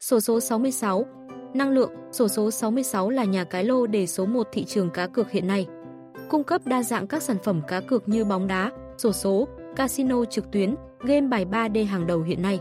Xổ số 66. Năng lượng. Xổ số 66 là nhà cái lô đề số 1 thị trường cá cược hiện nay, cung cấp đa dạng các sản phẩm cá cược như bóng đá, xổ số, casino trực tuyến, game bài 3D hàng đầu hiện nay.